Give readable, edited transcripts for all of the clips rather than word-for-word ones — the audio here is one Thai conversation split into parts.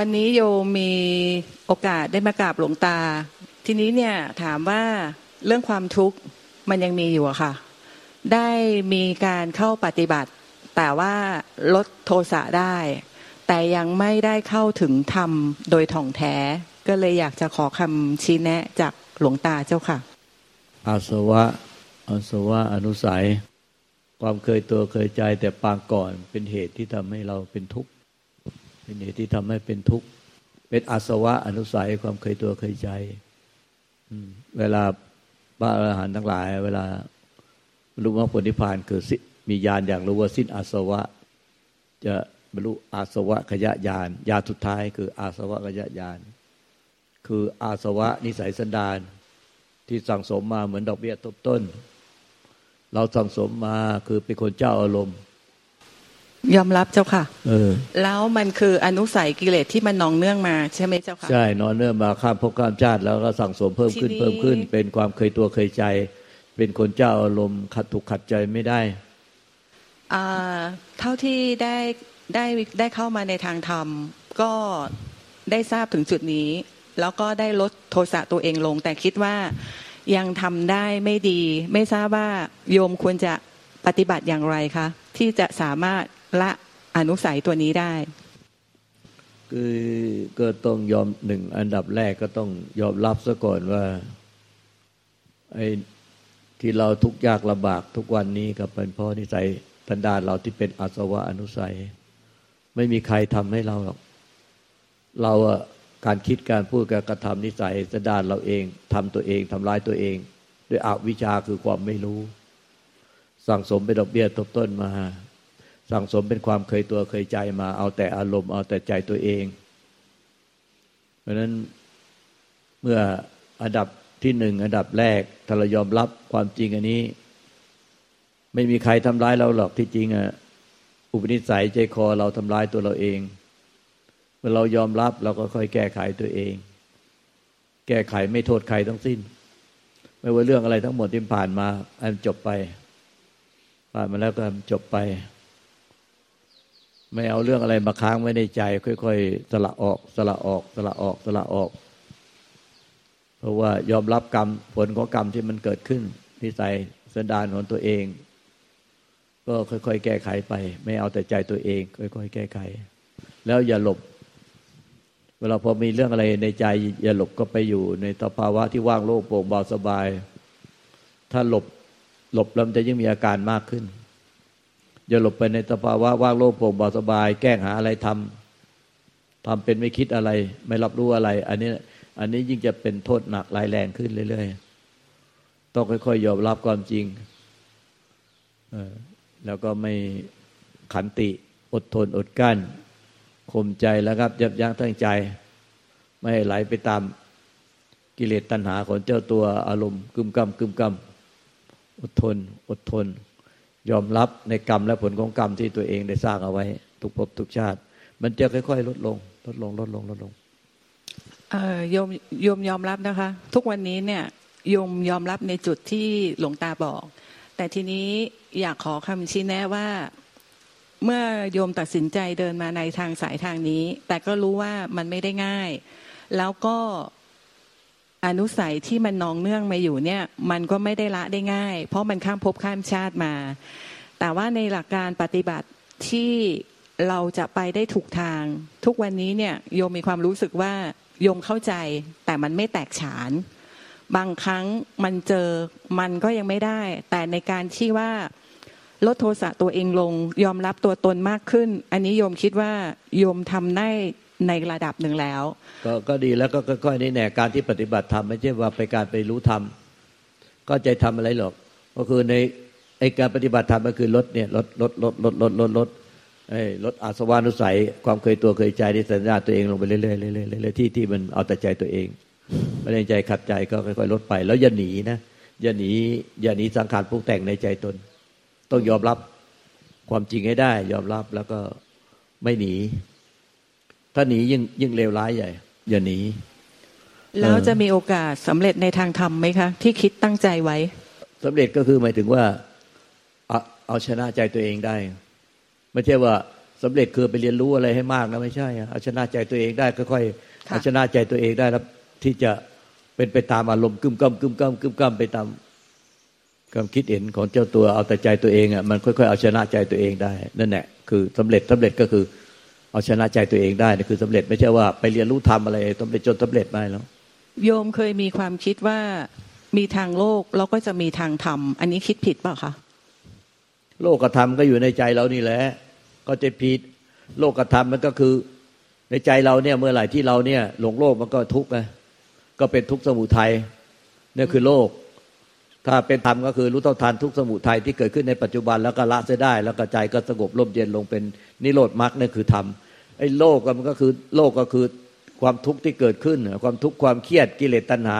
วันนี้โยมีโอกาสได้มากราบหลวงตาทีนี้เนี่ยถามว่าเรื่องความทุกข์มันยังมีอยู่อะค่ะได้มีการเข้าปฏิบัติแต่ว่าลดโทสะได้แต่ยังไม่ได้เข้าถึงธรรมโดยถ่องแท้ก็เลยอยากจะขอคำชี้แนะจากหลวงตาเจ้าค่ะอาสวะอนุสัยความเคยตัวเคยใจแต่ปางก่อนเป็นเหตุที่ทำให้เราเป็นทุกข์เป็นเหตุที่ทำให้เป็นทุกข์เป็นอาสวะอนุสัยความเคยตัวเคยใจเวลาพระอรหันต์ทั้งหลายเวลารู้ว่าผลนิพพานคือมีญาณอย่างรู้ว่าสิ้นอาสวะจะบรรลุอาสวะขยะญาณญาณสุดท้ายคืออาสวะขยะญาณคืออาสวะนิสัยสันดานที่สั่งสมมาเหมือนดอกเบี้ยทบต้นเราสั่งสมมาคือเป็นคนเจ้าอารมณ์ยอมรับเจ้าค่ะแล้วมันคืออนุสัยกิเลสที่มันนองเนื่องมาใช่ไหมเจ้าค่ะใช่นองเนื่องมาข้ามภพข้ามชาติแล้วก็สั่งสมเพิ่มขึ้นเป็นความเคยตัวเคยใจเป็นคนเจ้าอารมณ์ขัดถูกขัดใจไม่ได้เท่าที่ได้เข้ามาในทางธรรมก็ได้ทราบถึงจุดนี้แล้วก็ได้ลดโทสะตัวเองลงแต่คิดว่ายังทำได้ไม่ดีไม่ทราบว่าโยมควรจะปฏิบัติอย่างไรคะที่จะสามารถละอนุสัยตัวนี้ได้คือก็ต้องยอมหนึ่งอันดับแรกก็ต้องยอมรับซะก่อนว่าไอ้ที่เราทุกข์ยากลำบากทุกวันนี้ก็เป็นเพราะนิสัยสันดานเราที่เป็นอาสวะอนุสัยไม่มีใครทำให้เราหรอกเราอะการคิดการพูดการกระทำนิสัยสันดานเราเองทำตัวเองทำร้ายตัวเองด้วยอวิชชาคือความไม่รู้สั่งสมเป็นดอกเบี้ยทบต้นมาสั่งสมเป็นความเคยตัวเคยใจมาเอาแต่อารมณ์เอาแต่ใจตัวเองเพราะนั้นเมื่ออันดับที่หนึ่งอันดับแรกถ้าเรายอมรับความจริงอันนี้ไม่มีใครทำร้ายเราหรอกที่จริงอ่ะอุปนิสัยใจคอเราทำร้ายตัวเราเองเมื่อเรายอมรับเราก็ค่อยแก้ไขตัวเองแก้ไขไม่โทษใครทั้งสิ้นไม่ว่าเรื่องอะไรทั้งหมดที่ผ่านมาอันจบไปผ่านมาแล้วก็จบไปไม่เอาเรื่องอะไรมาค้างไว้ในใจค่อยๆสละออกเพราะว่ายอมรับกรรมผลของกรรมที่มันเกิดขึ้นนิสัยสันดานของตัวเองก็ค่อยๆแก้ไขไปไม่เอาแต่ใจตัวเองค่อยๆแก้ไขแล้วอย่าหลบเวลาพอมีเรื่องอะไรในใจอย่าหลบก็ไปอยู่ในสภาวะที่ว่างโล่งโปร่งเบาสบายถ้าหลบแล้วมันจะยิ่งมีอาการมากขึ้นอย่าหลบไปในสภาวะว่างโล่งโปร่งเบาสบายแกล้งหาอะไรทำเป็นไม่คิดอะไรไม่รับรู้อะไรอันนี้ยิ่งจะเป็นโทษหนักร้ายแรงขึ้นเรื่อยๆต้องค่อยๆยอมรับความจริงแล้วก็ไม่ขันติอดทนอดกั้นข่มใจแล้วครับยับยั้งทั้งใจไม่ให้ไหลไปตามกิเลสตัณหาของเจ้าตัวอารมณ์กึมกำอดทนยอมรับในกรรมและผลของกรรมที่ตัวเองได้สร้างเอาไว้ทุกภพทุกชาติมันจะค่อยๆลดลงโยมยอมรับนะคะทุกวันนี้เนี่ยโยมยอมรับในจุดที่หลวงตาบอกแต่ทีนี้อยากขอคำชี้แนะว่าเมื่อโยมตัดสินใจเดินมาในทางสายทางนี้แต่ก็รู้ว่ามันไม่ได้ง่ายแล้วก็อนุสัยที่มันนองเนื่องมาอยู่เนี่ยมันก็ไม่ได้ละได้ง่ายเพราะมันข้ามภพข้ามชาติมาแต่ว่าในหลักการปฏิบัติที่เราจะไปได้ถูกทางทุกวันนี้เนี่ยโยมมีความรู้สึกว่าโยมเข้าใจแต่มันไม่แตกฉานบางครั้งมันเจอมันก็ยังไม่ได้แต่ในการที่ว่าลดโทสะตัวเองลงยอมรับตัวตนมากขึ้นอันนี้โยมคิดว่าโยมทำได้ในระดับหนึ่งแล้วก็ดีแล้วก็ค่อยๆนี่แหละการที่ปฏิบัติธรรมไม่ใช่ว่าไปการไปรู้ธรรมก็ใจทำอะไรหรอกก็คือในไอ้การปฏิบัติธรรมก็คือลดอาสวะนุสัยความเคยตัวเคยใจที่สัญญาตัวเองลงไปเรื่อยๆที่มันเอาแต่ใจตัวเองไม่ได้ใจขัดใจก็ค่อยๆลดไปแล้วอย่าหนีนะอย่าหนีสังขารปรุงแต่งในใจตนต้องยอมรับความจริงให้ได้ยอมรับแล้วก็ไม่หนีถ้าหนียิ่งเลวร้ายใหญ่อย่าหนีแล้วจะมีโอกาสสำเร็จในทางธรรมไหมคะที่คิดตั้งใจไว้สำเร็จก็คือหมายถึงว่าเอาชนะใจตัวเองได้ไม่ใช่ว่า สำเร็จคือไปเรียนรู้อะไรให้มากนะไม่ใช่เอาชนะใจตัวเองได้ค่อยๆเอาชนะใจตัวเองได้แล้วที่จะเป็นไปตามอารมณ์กึ้มก้ำกึ้มก้ำกึ้มก้ำไปตามความคิดเห็นของเจ้าตัวเอาแต่ใจตัวเองอ่ะมันค่อยๆเอาชนะใจตัวเองได้นั่นแหละคือสำเร็จก็คือเอาชนะใจตัวเองได้นี่คือสำเร็จไม่ใช่ว่าไปเรียนรู้ทำอะไรต้องไปจนสำเร็จไม่แล้วโยมเคยมีความคิดว่ามีทางโลกแล้วก็จะมีทางธรรมอันนี้คิดผิดเปล่าคะโลกธรรมก็อยู่ในใจเรานี่แหละก็จะผิดโลกธรรมมันก็คือในใจเราเนี่ยเมื่อไหร่ที่เราเนี่ยหลงโลกมันก็ทุกข์ไงก็เป็นทุกข์สมุทัยนี่คือโลกถ้าเป็นธรรมก็คือรู้เท่าทันทุกข์สมุทัยที่เกิดขึ้นในปัจจุบันแล้วก็ละเสียได้แล้วก็ใจก็สงบร่มเย็นลงเป็นนิโรธมรรคนี่คือธรรมไอ้โลกมันก็คือโลกก็คือความทุกข์ที่เกิดขึ้นความทุกข์ความเครียดกิเลสตัณหา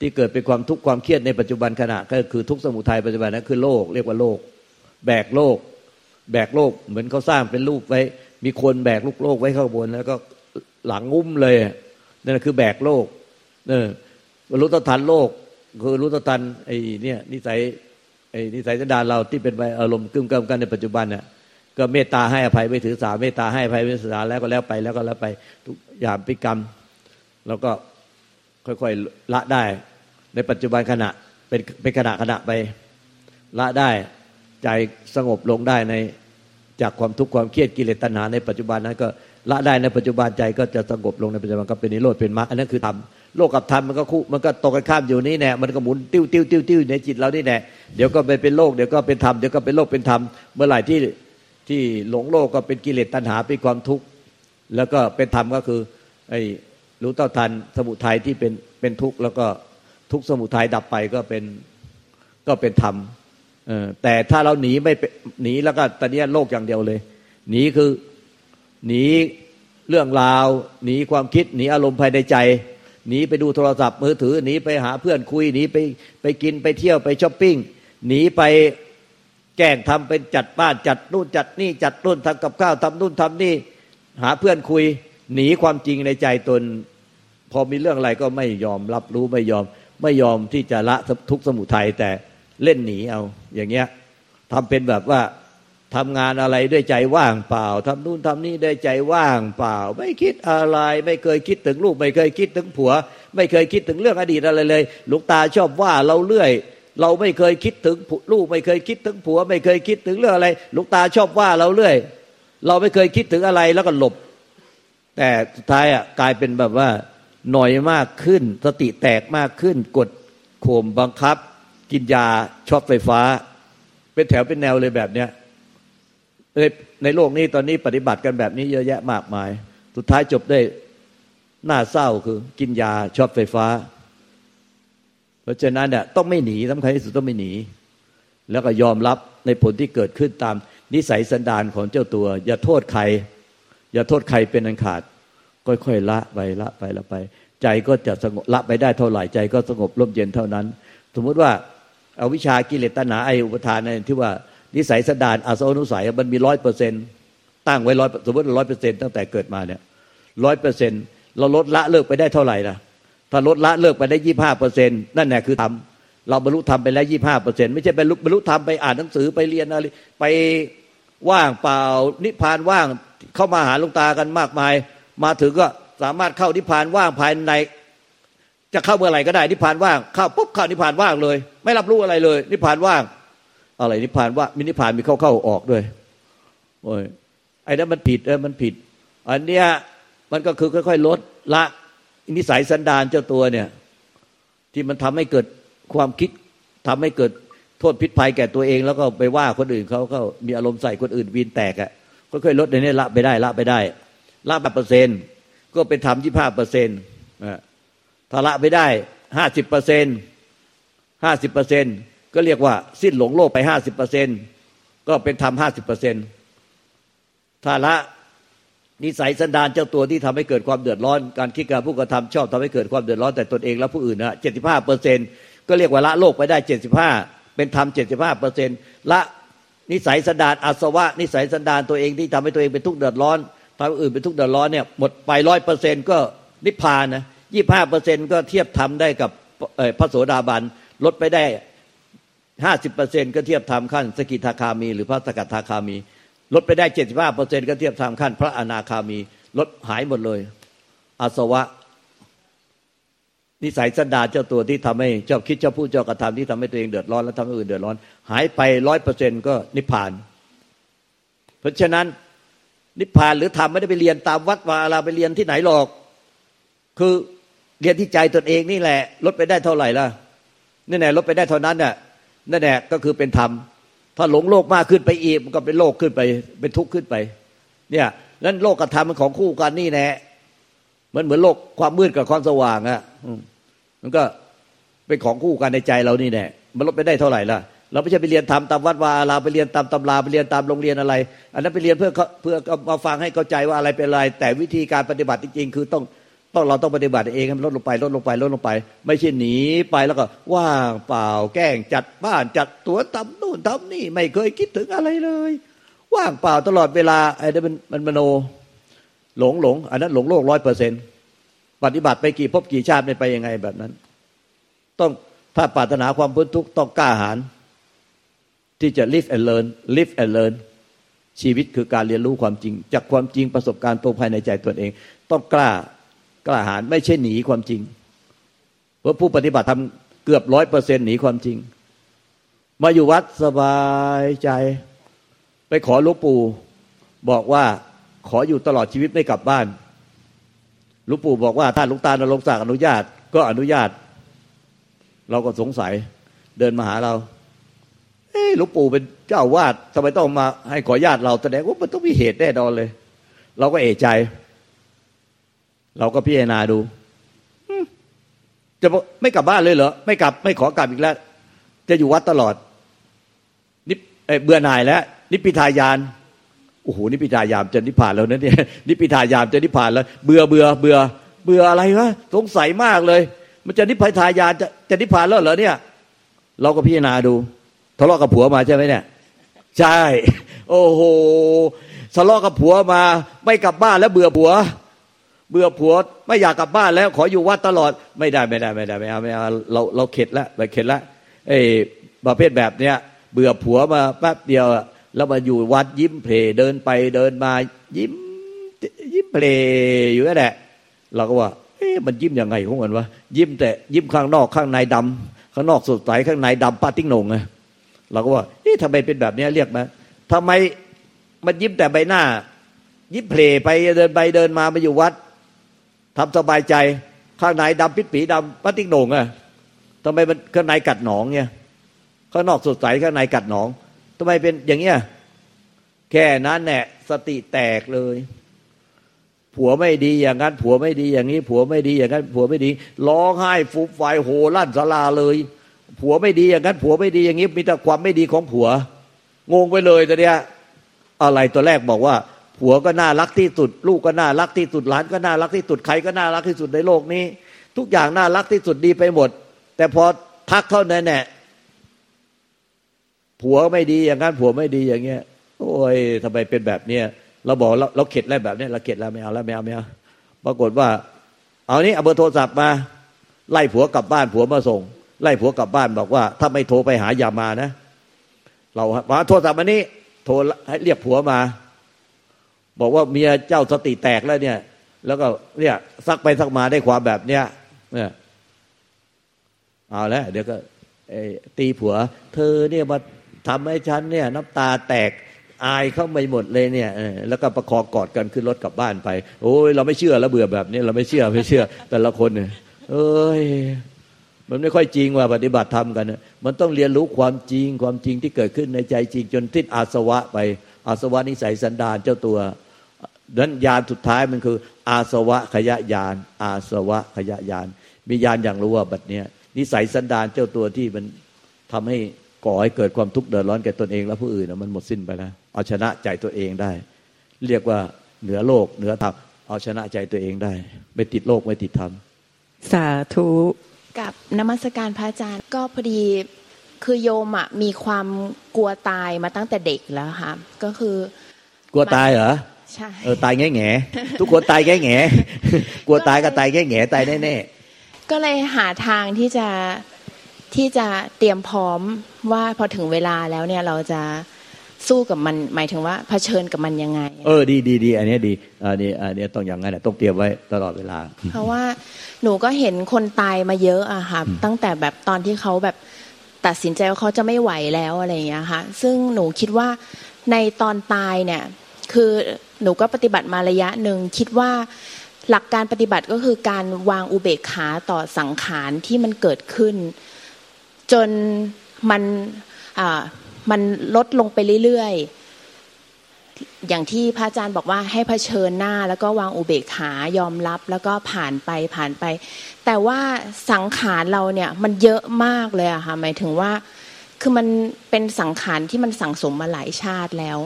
ที่เกิดเป็นความทุกข์ความเครียดในปัจจุบันขณะก็คือทุกข์สมุทัยปัจจุบันนั้นคือโลกเรียกว่าโลกแบกโลกเหมือนเขาสร้างเป็นรูปไว้มีคนแบกลูกโลกไว้ข้างบนแล้วก็หลังงุ้มเลยนั่นคือแบกโลกรู้เท่าทันโลกคือรู้เท่าทันไอ้เนี่ยนิสัยสันดานเราที่เป็นไปอารมณ์กึ่มกำกันในปัจจุบันน่ะก็เมตตาให้อภัยไม่ถือสาเมตตาให้อภัยไม่ถือสาแล้วก็แล้วไปทุกอย่างพิกรรมแล้วก็ค่อยๆละได้ในปัจจุบันขณะเป็นขณะไปละได้ใจสงบลงได้ในจากความทุกข์ความเครียดกิเลสตัณหาในปัจจุบันนั้นก็ละได้ในปัจจุบันใจก็จะสงบลงในปัจจุบันก็เป็นนิโรธเป็นมรรคอันนั้นคือธรรมโลกกับธรรมมันก็ตกกันข้ามอยู่นี่แน่มันก็หมุนติ้วๆๆๆในจิตเรานี่แน่เดี๋ยวก็เป็นโลกเดี๋ยวก็เป็นธรรมเดี๋ยวก็เป็นโลกเป็นธรรมเมื่อไหร่ที่หลงโลกก็เป็นกิเลสตัณหาเป็นความทุกข์แล้วก็เป็นธรรมก็คือไอ้รู้เท่าทันสมุทัยที่เป็นทุกข์แล้วก็ทุกข์สมุทัยดับไปก็เป็นธรรมแต่ถ้าเราหนีไม่หนีแล้วก็ตอนนี้โลกอย่างเดียวเลยหนีคือหนีเรื่องราวหนีความคิดหนีอารมณ์ภายในใจหนีไปดูโทรศัพท์มือถือหนีไปหาเพื่อนคุยหนีไปกินไปเที่ยวไปช้อปปิ้งหนีไปแกล้งทำเป็นจัดบ้านจัดนู่นจัดนี่จัดนู่นทำกับข้าวทำนู่นทำนี่หาเพื่อนคุยหนีความจริงในใจตนพอมีเรื่องอะไรก็ไม่ยอมรับรู้ไม่ยอมที่จะละทุกข์สมุทัยแต่เล่นหนีเอาอย่างเงี้ยทำเป็นแบบว่าทำงานอะไรด้วยใจว่างเปล่าทำนู่นทำนี่ด้วยใจว่างเปล่าไม่คิดอะไรไม่เคยคิดถึงลูกไม่เคยคิดถึงผัวไม่เคยคิดถึงเรื่องอดีตอะไรเลยหลวงตาชอบว่าเราเรื่อยเราไม่เคยคิดถึงลูกไม่เคยคิดถึงผัวไม่เคยคิดถึงเรื่องอะไรหลวงตาชอบว่าเราเรื่อยเราไม่เคยคิดถึงอะไรแล้วก็หลบแต่สุดท้ายอ่ะกลายเป็นแบบว่าหน่อยมากขึ้นสติแตกมากขึ้นกดข่มบังคับกินยาช็อตไฟฟ้าเป็นแถวเป็นแนวเลยแบบเนี้ยในโลกนี้ตอนนี้ปฏิบัติกันแบบนี้เยอะแยะมากมายสุดท้ายจบได้หน้าเศร้าคือกินยาช็อตไฟฟ้าเพราะฉะนั้นเนี่ยต้องไม่หนีสำคัญที่สุดต้องไม่หนีแล้วก็ยอมรับในผลที่เกิดขึ้นตามนิสัยสันดานของเจ้าตัวอย่าโทษใครเป็นอันขาดค่อยๆละไปใจก็จะสงบละไปได้เท่าไหร่ใจก็สงบร่มเย็นเท่านั้นสมมติว่าอวิชชากิเลสตัณหาไอ้อุปทานนั่นที่ว่านิสัยสันดานอาสวะนุสัยมันมี 100% ตั้งไว้100สมมติ 100% ตั้งแต่เกิดมาเนี่ย 100% เราลดละเลิกไปได้เท่าไหร่ล่ะถ้าลดละเลิกไปได้ 25% นั่นแหละคือธรรมเราบรรลุธรรมไปแล้ว 25% ไม่ใช่ไปบรรลุธรรมไปอ่านหนังสือไปเรียนอะไรไปว่างเปล่านิพพานว่างเข้ามาหาหลวงตากันมากมายมาถึงก็สามารถเข้านิพพานว่างภายในจะเข้าเมื่อไหร่ก็ได้นิพพานว่างเข้าปุ๊บเข้านิพพานว่างเลยไม่รับรู้อะไรเลยนิพพานว่างอะไรนิพพานว่ามินิพพานมีเข้าๆออกด้วยโอ้ยไอ้นั้นมันผิดมันผิดอันเนี้ยมันก็คือค่อยๆลดละนิสัยสันดานเจ้าตัวเนี่ยที่มันทำให้เกิดความคิดทำให้เกิดโทษพิษภัยแก่ตัวเองแล้วก็ไปว่าคนอื่นเขาก็มีอารมณ์ใส่คนอื่นวีนแตกอ่ะค่อยๆลดในนี้ละไปได้ละ 8% ก็เป็นธรรม 25% ถ้าละไปได้ 50% ก็เรียกว่าสิ้นหลงโลกไป 50% ก็เป็นธรรม 50% ถ้าละนิสัยสันดานเจ้าตัวที่ทำให้เกิดความเดือดร้อนการคิดการพูดกระทำชอบทำให้เกิดความเดือดร้อนแต่ตนเองและผู้อื่นนะ 75% ก็เรียกว่าละโลกไปได้ 75% เป็นธรรม 75% ละนิสัยสันดานอาสวะนิสัยสันดานตัวเองที่ทำให้ตัวเองเป็นทุกข์เดือดร้อนทำให้อื่นเป็นทุกข์เดือดร้อนเนี่ยหมดไป 100% ก็นิพพานนะ 25% ก็เทียบธรรมได้กับพระโสดาบันลดไปได้ 50% ก็เทียบธรรมขั้นสกิทาคามีหรือพระสกทาคามี ลดไปได้ 75% ก็เทียบตามขั้นพระอนาคามีลดหายหมดเลยอาสวะนิสัยสันดานเจ้าตัวที่ทำให้ชอบคิดชอบพูดชอบกระทำที่ทำให้ตัวเองเดือดร้อนและทำให้อื่นเดือดร้อนหายไป 100% ก็นิพพานเพราะฉะนั้นนิพพานหรือธรรมไม่ได้ไปเรียนตามวัดวาอารามไปเรียนที่ไหนหรอกคือเรียนที่ใจตนเองนี่แหละลดไปได้เท่าไหร่ล่ะนั่นแหละลดไปได้เท่านั้นน่ะนั่นแหละก็คือเป็นธรรมถ้าหลงโลกมากขึ้นไปอีกมันก็เป็นโลกขึ้นไปเป็นทุกข์ขึ้นไปเนี่ยนั้นโลกกับธรรมมันของคู่กันนี่แหละมันเหมือนโลกความมืดกับความสว่างอ่ะมันก็เป็นของคู่กันในใจเรานี่แหละมันลดไปได้เท่าไหร่ล่ะเราไม่ใช่ไปเรียนธรรมตามวัดวาอารามไปเรียนตามตำราไปเรียนตามโรงเรียนอะไรอันนั้นไปเรียนเพื่อมาฟังให้เข้าใจว่าอะไรเป็นอะไรแต่วิธีการปฏิบัติจริงๆคือต้องเราต้องปฏิบัติเองให้มันลดลงไปลดลงไปลดลงไปไม่ใช่หนีไปแล้วก็ว่างเปล่าแกล้งจัดบ้านจัดตัวทำโน่นทำนี่ไม่เคยคิดถึงอะไรเลยว่างเปล่าตลอดเวลาไอ้นั่นมันมโนหลงอันนั้นหลงโลก 100% ปฏิบัติไปกี่ภพกี่ชาติไปยังไงแบบนั้นต้องถ้าปรารถนาความพ้นทุกข์ต้องกล้าหาญที่จะ live and learn ชีวิตคือการเรียนรู้ความจริงจากความจริงประสบการณ์ตรงภายในใจตนเองต้องกล้าหาญไม่ใช่หนีความจริงเพราะผู้ปฏิบัติทำเกือบ 100% หนีความจริงมาอยู่วัดสบายใจไปขอหลวงปู่บอกว่าขออยู่ตลอดชีวิตไม่กลับบ้านหลวงปู่บอกว่าถ้าหลวงตานรงศักดิ์อนุญาตก็อนุญาตเราก็สงสัยเดินมาหาเราหลวงปู่เป็นเจ้าวาดทำไมต้องมาให้ขอญาติเราแสดงว่ามันต้องมีเหตุแน่นอนเลยเราก็เอะใจเราก็พิจารณาดูจะไม่กลับบ้านเลยเหรอไม่กลับไม่ขอกลับอีกแล้วจะอยู่วัดตลอดนี่เบื่อหน่ายแล้วนิพพิทายานโอ้โหนิพพิทายานจะนิพพานแล้วนะเนี่ยนิพพิทายานจะนิพพานแล้วเบื่ออะไรวะสงสัยมากเลยมันจะนิพพิทายานจะนิพพานแล้วเหรอเนี่ยเราก็พิจารณาดูทะเลาะกับผัวมาใช่ไหมเนี่ยใช่โอ้โหทะเลาะกับผัวมาไม่กลับบ้านแล้วเบื่อผัวไม่อยากกลับบ้านแล้วขออยู่วัดตลอดไม่ได้ไม่เอาเราเข็ดแล้วไปเข็ดแล้วไอ้ประเภทแบบเนี้ยเบื่อผัวมาแป๊บเดียวแล้วมาอยู่วัดยิ้มเพลเดินไปเดินมายิ้มเพลอยู่นั่นแหละเราก็ว่าเอ๊ะมันยิ้มยังไงของมันวะยิ้มแต่ยิ้มข้างนอกข้างในดำข้างนอกสดใสข้างในดำปาติ้งหน่งไงเราก็ว่าเอ๊ะทำไมเป็นแบบนี้เรียกมาทำไมมันยิ้มแต่ใบหน้ายิ้มเพลไปเดินไปเดินมาอยู่วัดทำสบายใจข้างในดำปิดปีดำปาติ้งหน่งไงทำไมมันข้างในกัดหนองเนี่ยข้างนอกสดใสข้างในกัดหนองทำไมเป็นอย่างเงี้ยแค่นั้นแหละสติแตกเลยผัวไม่ดีอย่างนั้นผัวไม่ดีอย่างนี้ผัวไม่ดีอย่างนั้นผัวไม่ดีร้องไห้ฟุบไฟโหลั่นศาลาเลยผัวไม่ดีอย่างนั้นผัวไม่ดีอย่างนี้มีแต่ความไม่ดีของผัวงงไปเลยตอนเนี้ยอะไรตัวแรกบอกว่าผัวก็น่ารักที่สุดลูกก็น่ารักที่สุดหลานก็น่ารักที่สุดใครก็น่ารักที่สุดในโลกนี้ทุกอย่างน่ารักที่สุดดีไปหมดแต่พอพักเท่านั้นแหละผัวไม่ดีอย่างนั้นผัวไม่ดีอย่างเงี้ยโอ้ยทำไมเป็นแบบเนี้ยเราบอกเราเข็ดแล้วแบบเนี้ยเราเข็ดแล้วไม่เอาปรากฏว่าเอานี้เอาเบอร์โทรศัพท์มาไล่ผัวกลับบ้านผัวมาส่งไล่ผัวกลับบ้านบอกว่าถ้าไม่โทรไปหาอย่ามานะเรามาโทรศัพท์มานี้โทรให้เรียกผัวมาบอกว่าเมียเจ้าสติแตกแล้วเนี่ยแล้วก็เนี่ยซักไปซักมาได้ความแบบเนี้ยเนี่ยเอาแล้วเดี๋ยวก็ตีผัวเธอเนี่ยมาทำให้ฉันเนี่ยน้ำตาแตกอายเข้าไปหมดเลยเนี่ยแล้วก็ประคองกอดกันขึ้นรถกลับบ้านไปโอ้ยเราไม่เชื่อแล้วเบื่อแบบนี้เราไม่เชื่อแต่ละคนเนี่ยเอ้ยมันไม่ค่อยจริงว่าปฏิบัติธรรมกันนะมันต้องเรียนรู้ความจริงที่เกิดขึ้นในใจจริงจนทิ้งอาสวะไปอาสวะนิสัยสันดานเจ้าตัวนั้นญาณสุดท้ายมันคืออาสวะขยะญาณอาสวะขยะญาณมีญาณอย่างรู้ว่าบัดเนี้ยนิสัยสันดานเจ้าตัวที่มันทำให้ก่อให้เกิดความทุกข์เดือดร้อนแก่ตนเองและผู้อื่นมันหมดสิ้นไปแล้วเอาชนะใจตัวเองได้เรียกว่าเหนือโลกเหนือธรรมเอาชนะใจตัวเองได้ไม่ติดโลกไม่ติดธรรมสาธุกับนมัสการพระอาจารย์ก็พอดีคือโยมอ่ะมีความกลัวตายมาตั้งแต่เด็กแล้วค่ะก็คือกลัวตายเหรอใช่ตายแง่ๆทุกคนตายแง่ๆกลัวตายก็ตายแง่ๆตายแน่ๆก็เลยหาทางที่จะเตรียมพร้อมว่าพอถึงเวลาแล้วเนี่ยเราจะ สู้กับมันหมายถึงว่าเผชิญกับมันยังไงดีอันนี้ดีอันนี้ต้องอย่างนั้นต้องเตรียมไว้ตลอดเวลาเพราะว่าหนูก็เห็นคนตายมาเยอะอะค่ะตั้งแต่แบบตอนที่เขาแบบตัดสินใจว่าเขาจะไม่ไหวแล้วอะไรอย่างเงี้ยค่ะซึ่งหนูคิดว่าในตอนตายเนี่ยคือหนูก็ปฏิบัติมาระยะหนึ่งคิดว่าหลักการปฏิบัติก็คือการวางอุเบกขาต่อสังขารที่มันเกิดขึ้นจนมันลดลงไปเรื่อยๆอย่างที่พระอาจารย์บอกว่าให้เผชิญหน้าแล้วก็วางอุเบกขายอมรับแล้วก็ผ่านไปแต่ว่าสังขารเราเนี่ยมันเยอะมากเลยอะค่ะหมายถึงว่าคือมันเป็นสังขารที่มันสั่งสมมาหลายชาติแล้ว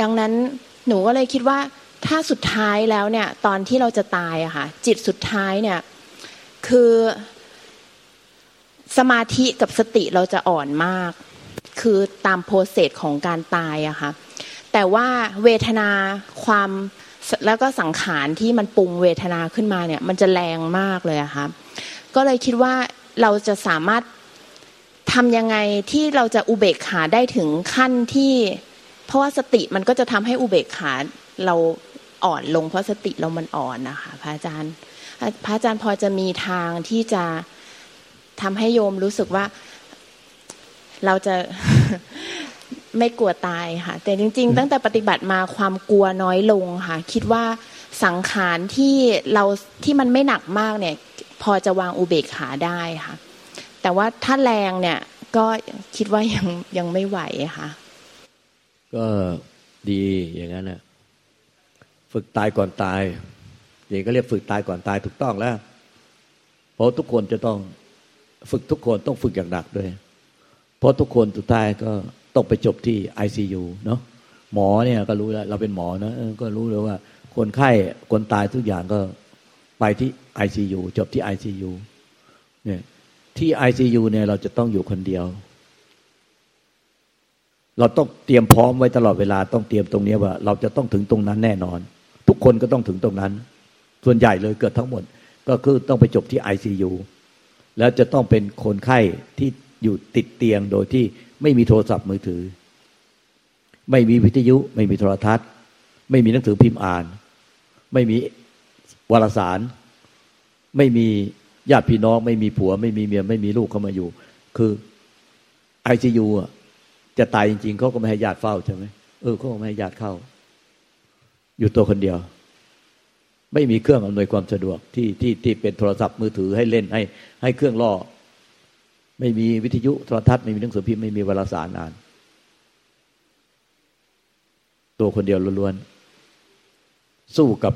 ดังนั้นหนูก็เลยคิดว่าถ้าสุดท้ายแล้วเนี่ยตอนที่เราจะตายอะค่ะจิตสุดท้ายเนี่ยคือสมาธิกับสติเราจะอ่อนมากคือตามโปรเซสของการตายอะค่ะแต่ว่าเวทนาความแล้วก็สังขารที่มันปรุงเวทนาขึ้นมาเนี่ยมันจะแรงมากเลยอะค่ะก็เลยคิดว่าเราจะสามารถทำยังไงที่เราจะอุเบกขาได้ถึงขั้นที่เพราะว่าสติมันก็จะทำให้อุเบกขาเราอ่อนลงเพราะสติเรามันอ่อนนะคะพระอาจารย์พอจะมีทางที่จะทำให้โยมรู้สึกว่าเราจะ ไม่กลัวตายค่ะแต่จริงๆตั้งแต่ปฏิบัติมาความกลัวน้อยลงค่ะคิดว่าสังขารที่มันไม่หนักมากเนี่ยพอจะวางอุเบกขาได้ค่ะแต่ว่าถ้าแรงเนี่ยก็คิดว่ายังไม่ไหวค่ะก็ดีอย่างนั้นน่ะฝึกตายก่อนตายเด็กก็เรียกฝึกตายก่อนตายถูกต้องแล้วเพราะทุกคนจะต้องฝึกทุกคนต้องฝึกอย่างหนักด้วยเพราะทุกคนสุดท้ายก็ต้องไปจบที่ ICU เนาะหมอเนี่ยก็รู้แล้วเราเป็นหมอนะก็รู้เลยว่าคนไข้คนตายทุกอย่างก็ไปที่ ICU จบที่ ICU เนี่ยที่ ICU เนี่ยเราจะต้องอยู่คนเดียวเราต้องเตรียมพร้อมไว้ตลอดเวลาต้องเตรียมตรงนี้ว่าเราจะต้องถึงตรงนั้นแน่นอนทุกคนก็ต้องถึงตรงนั้นส่วนใหญ่เลยเกือบทั้งหมดก็คือต้องไปจบที่ ICU แล้วจะต้องเป็นคนไข้ที่อยู่ติดเตียงโดยที่ไม่มีโทรศัพท์มือถือไม่มีวิทยุไม่มีโทรทัศน์ไม่มีหนังสือพิมพ์อ่านไม่มีวารสารไม่มีญาติพี่น้องไม่มีผัวไม่มีเมียไม่มีลูกเข้ามาอยู่คือ ICU อ่ะจะตายจริงๆเขาก็ไม่ให้ญาติเฝ้าใช่ไหมเขาก็ไม่ให้ญาติเข้าอยู่ตัวคนเดียวไม่มีเครื่องอำนวยความสะดวกที่เป็นโทรศัพท์มือถือให้เล่นให้เครื่องล่อไม่มีวิทยุโทรทัศน์ไม่มีหนังสือพิมพ์ไม่มีวารสารอ่านตัวคนเดียวล้วนๆสู้กับ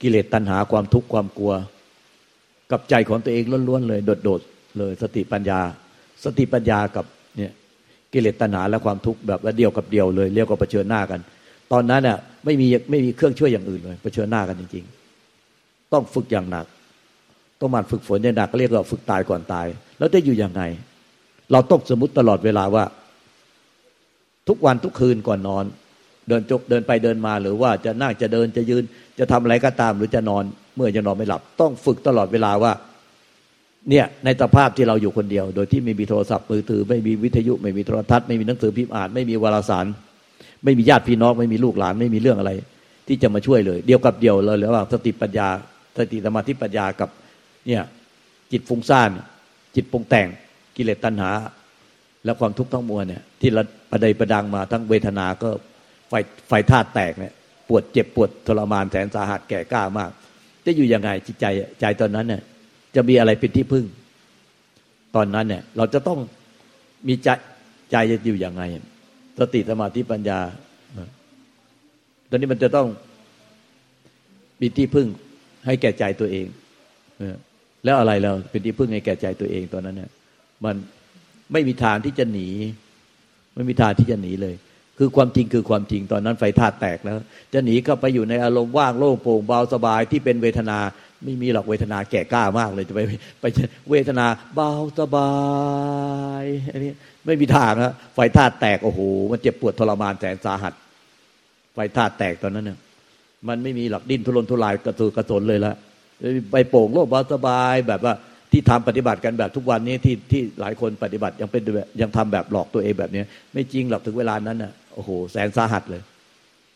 กิเลสตัณหาความทุกข์ความกลัวกับใจของตัวเองล้วนๆเลยโดดๆเลยสติปัญญากับเนี่ยกิเลสตัณหาและความทุกข์แบบว่าเดียวกับเดียวเลยเรียกว่าเผชิญหน้ากันตอนนั้นน่ะไม่มีเครื่องช่วยอย่างอื่นเลยเผชิญหน้ากันจริงๆต้องฝึกอย่างหนักต้องมันฝึกฝนอย่างหนักเรียกว่าฝึกตายก่อนตายแล้วจะอยู่ยังไงเราต้องสมมติตลอดเวลาว่าทุกวันทุกคืนก่อนนอนเดินไปเดินมาหรือว่าจะนั่งจะเดินจะยืนจะทำอะไรก็ตามหรือจะนอนเมื่อจะนอนไม่หลับต้องฝึกตลอดเวลาว่าเนี่ยในสภาพที่เราอยู่คนเดียวโดยที่ไม่มีโทรศัพท์มือถือไม่มีวิทยุไม่มีโทรทัศน์ไม่มีหนังสือพิมพ์อ่านไม่มีวารสารไม่มีญาติพี่น้องไม่มีลูกหลานไม่มีเรื่องอะไรที่จะมาช่วยเลยเดียวกับเดียวเลยแล้วว่าสติสมาธิปัญญากับเนี่ยจิตฟุ้งซ่านจิตปรุงแต่งกิเลสตัณหาและความทุกข์ทั้งมวลเนี่ยที่เราประดัยประดังมาทั้งเวทนาก็ไฟธาตุแตกเนี่ยปวดเจ็บปวดทรมานแสนสาหัสแก่กล้ามากจะอยู่ยังไงจิตใจตอนนั้นเนี่ยจะมีอะไรเป็นที่พึ่งตอนนั้นเนี่ยเราจะต้องมีใจจะอยู่อย่างไรสติสมาธิปัญญาตอนนี้มันจะต้องมีที่พึ่งให้แก่ใจตัวเองแล้วอะไรเราเป็นที่พึ่งให้แก่ใจตัวเองตอนนั้นเนี่ยมันไม่มีทางที่จะหนีไม่มีทางที่จะหนีเลยคือความจริงคือความจริงตอนนั้นไฟธาตุแตกแล้วจะหนีเข้าไปอยู่ในอารมณ์ว่างโล่งโปร่งเบาสบายที่เป็นเวทนาไม่มีหรอกเวทนาแก่กล้ามากเลยจะไปเวทนาเบาสบายอันนี้ไม่มีทางนะไฟธาตุแตกโอ้โหมันเจ็บปวดทรมานแสนสาหัสไฟธาตุแตกตอนนั้นเนี่ยมันไม่มีหลักดิ้นทุรนทุรายกระตือกระสนเลยละไปโปร่งโล่งเบาสบายแบบว่าที่ทำปฏิบัติกันแบบทุกวันนี้ที่หลายคนปฏิบัติยังทำแบบหลอกตัวเองแบบนี้ไม่จริงหรอกถึงเวลานั้นน่ะ โอ้โหแสนสาหัสเลย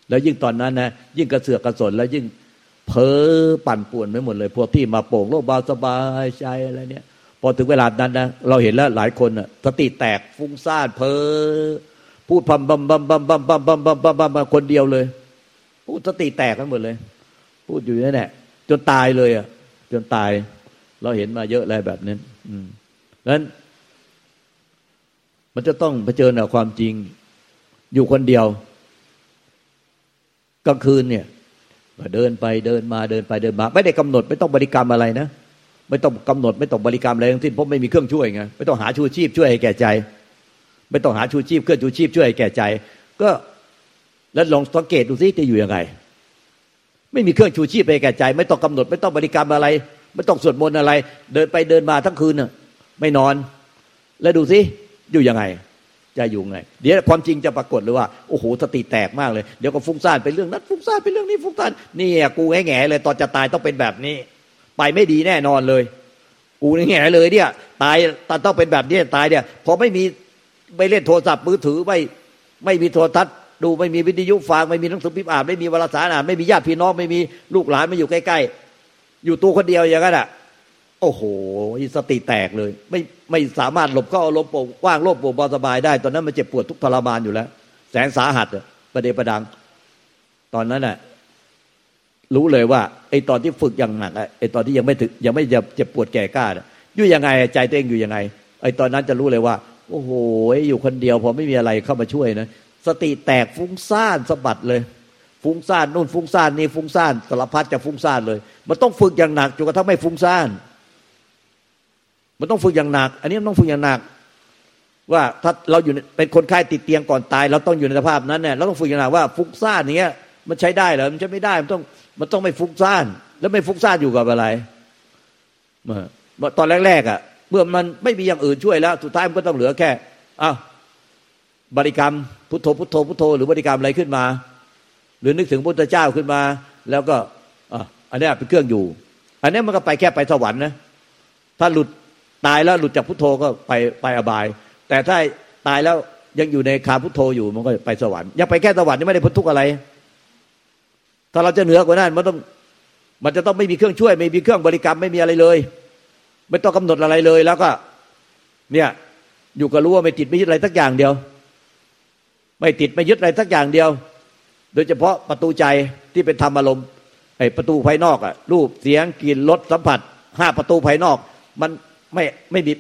แล้วยิ่งตอนนั้นนะยิ่งกระเสือกกระสนแล้วยิ่งเพ้อปั่นป่วนไปหมดเลยพวกที่มาโป่งโลกเบาสบายใจอะไรเนี่ยพอถึงเวลานั้นนะเราเห็นแล้วหลายคนน่ะสติแตกฟุ้งซ่านเพ้อพูดพำบำบำบำบำบำบำบำบำคนเดียวเลยพูดสติแตกกันหมดเลยพูดอยู่นั่นแหละจนตายเลยอ่ะจนตายเราเห็นมาเยอะเลยแบบนั้นนั้นมันจะต้องเผชิญกับความจริงอยู่คนเดียวกลางคืนเนี่ยเดินไปเดินมาเดินไปเดินมาไม่ได้กำหนดไม่ต้องบริกรรมอะไรนะไม่ต้องกำหนดไม่ต้องบริกรรมอะไรทั้งสิ้นเพราะไม่มีเครื่องช่วยไงไม่ต้องหาชูชีพช่วยให้แก่ใจไม่ต้องหาชูชีพเครื่องชูชีพช่วยให้แก่ใจก็แล้วลองสังเกตดูสิจะอยู่ยังไงไม่มีเครื่องชูชีพให้แก่ใจไม่ต้องกำหนดไม่ต้องบริกรรมอะไรไม่ต้องสวดมนต์อะไรเดินไปเดินมาทั้งคืนน่ะไม่นอนแล้วดูสิอยู่ยังไงจะอยู่ไงเดี๋ยวความจริงจะปรากฏเลยว่าโอ้โหสติแตกมากเลยเดี๋ยวก็ฟุ้งซ่านไปเรื่องนั้นฟุ้งซ่านไปเรื่องนี้ฟุ้งซ่านนี่กูแง่เลยตอนจะตายต้องเป็นแบบนี้ไปไม่ดีแน่นอนเลยกูแง่เลยเนี่ยตายต้องเป็นแบบนี้ตายเนี่ยพอไม่มีไม่เล่นโทรศัพท์มือถือไม่มีโทรทัศน์ดูไม่มีวิทยุฟังไม่มีหนังสือพิมพ์อ่านไม่มีวารสารอ่านไม่มีญาติพี่น้องไม่มีลูกหลานมาอยู่ใกล้ๆอยู่ตัวคนเดียวอย่างนั้นอ่ะโอ้โหสติแตกเลยไม่สามารถหลบเข้าอารมณ์โปร่งว่างโลภโปร่งเบาสบายได้ตอนนั้นมันเจ็บปวดทุกทรมานอยู่แล้วแสนสาหัสอ่ะประเดประดังตอนนั้นน่ะรู้เลยว่าไอ้ตอนที่ฝึกอย่างหนักไอ้ตอนที่ยังไม่เจ็บปวดแก่กล้าอยู่ยังไงใจตัวเองอยู่ยังไงไอ้ตอนนั้นจะรู้เลยว่าโอ้โหอยู่คนเดียวพอไม่มีอะไรเข้ามาช่วยนะสติแตกฟุ้งซ่านสะบัดเลยฟุ้งซ่านนู่นฟุ้งซ่านนี่ฟุ้งซ่านสารพัดจะฟุ้งซ่านเลยมันต้องฝึกอย่างหนักจนกระทั่งไม่ฟุ้งซ่านมันต้องฝึกอย่างหนักอันนี้มันต้องฝึกอย่างหนักว่าถ้าเราอยู่เป็นคนไข้ติดเตียงก่อนตายเราต้องอยู่ในสภาพนั้นเนี่ยเราต้องฝึกอย่างหนักว่าฟุ้งซ่านอย่างเงี้ยมันใช้ได้เหรอมันใช้ไม่ได้มันต้องไม่ฟุ้งซ่านแล้วไม่ฟุ้งซ่านอยู่กับอะไรตอนแรกๆอ่ะเมื่อมันไม่มีอย่างอื่นช่วยแล้วสุดท้ายมันก็ต้องเหลือแค่บริกรรมพุทโธพุทโธพุทโธหรือบริกรรมอะไรขึ้นมาหรือนึกถึงพระพุทธเจ้าขึ้นมาแล้วก็อันนี้เป็นเครื่องอยู่อันนี้มันก็ไปแค่ไปสวรรค์นะถ้าหลุดตายแล้วหลุดจากพุทโธก็ไปอบายแต่ถ้าตายแล้วยังอยู่ในคาพุทโธอยู่มันก็ไปสวรรค์ยังไปแค่สวรรค์ยังไม่ได้พ้นทุกข์อะไรถ้าเราจะเหนือกว่านั้นมันจะต้องไม่มีเครื่องช่วยไม่มีเครื่องบริกรรมไม่มีอะไรเลยไม่ต้องกำหนดอะไรเลยแล้วก็เนี่ยอยู่กับรู้ว่าไม่ติดไม่ยึดอะไรสักอย่างเดียวไม่ติดไม่ยึดอะไรสักอย่างเดียวโดยเฉพาะประตูใจที่เป็นธรรมอารมณ์ไอ้ประตูภายนอกอ่ะรูปเสียงกลิ่นรสสัมผัส5ประตูภายนอกมันไม่มี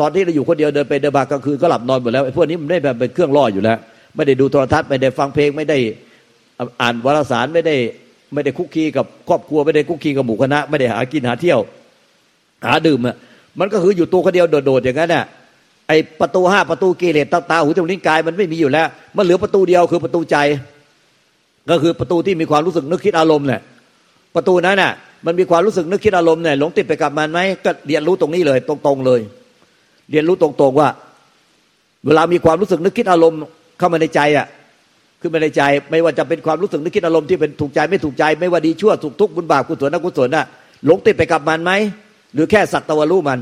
ตอนที่เราอยู่คนเดียวเดินไปเดินมากลางคืนก็หลับนอนหมดแล้วไอ้พวกนี้มันได้แบบเป็นเครื่องล่ออยู่แล้วไม่ได้ดูโทรทัศน์ไม่ได้ฟังเพลงไม่ได้อ่านวารสารไม่ได้คุกคีกับครอบครัวไม่ได้คุกคีกับหมู่คณะไม่ได้หากินหาเที่ยวหาดื่มอ่ะมันก็คืออยู่ตัวคนเดียวโดดๆอย่างนั้นน่ะไอประตู5ประตูกิเลสตาหูจมูกลิ้นกายมันไม่มีอยู่แล้วมันเหลือประตูเดียวคือประตูใจก็คือประตูที่มีความรู้สึกนึกคิดอารมณ์เนี่ยประตูนั้นน่ะมันมีความรู้สึกนึกคิดอารมณ์เนี่ยหลงติดไปกับมันไหมก็เรียนรู้ตรงนี้เลยตรงๆเลยเรียนรู้ตรงๆว่าเวลามีความรู้สึกนึกคิดอารมณ์เข้ามาในใจอ่ะคือมาในใจไม่ว่าจะเป็นความรู้สึกนึกคิดอารมณ์ที่เป็นถูกใจไม่ถูกใจไม่ว่าดีชั่วสุขทุกข์บุญบาปกุศลอกุศลน่ะหลงติดไปกับมันไหมหรือแค่สักตะวรู้มัน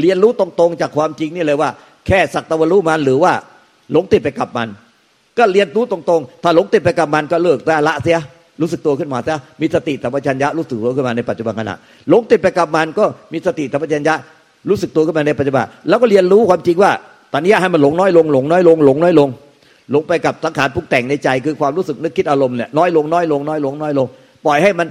เรียนรู้ตรงๆจากความจริงนี่เลยว่าแค่สักตะวรู้มันหรือว่าหลงติดไปกับมันก็เรียนรู้ตรงๆถ้าหลงติดไปกับมันก็เลิกแต่ละเสียรู้สึกตัวขึ้นมาซะมีสติสัมปชัญญะรู้สึกตัวขึ้นมาในปัจจุบันขณะหลงติดไปกับมันก็มีสติสัมปชัญญะรู้สึกตัวขึ้นมาในปัจจุบันแล้วก็เรียนรู้ความจริงว่าตอนนี้ให้มันหลงน้อยลงหลงน้อยลงหลงน้อยลงหลงไปกับสังขารปรุงแต่งในใจคือความรู้สึกนึกคิดอารมณ์เนี่ยน้อยลงน้อยลงน้อยลงน้อยลงปล่อยให้มัน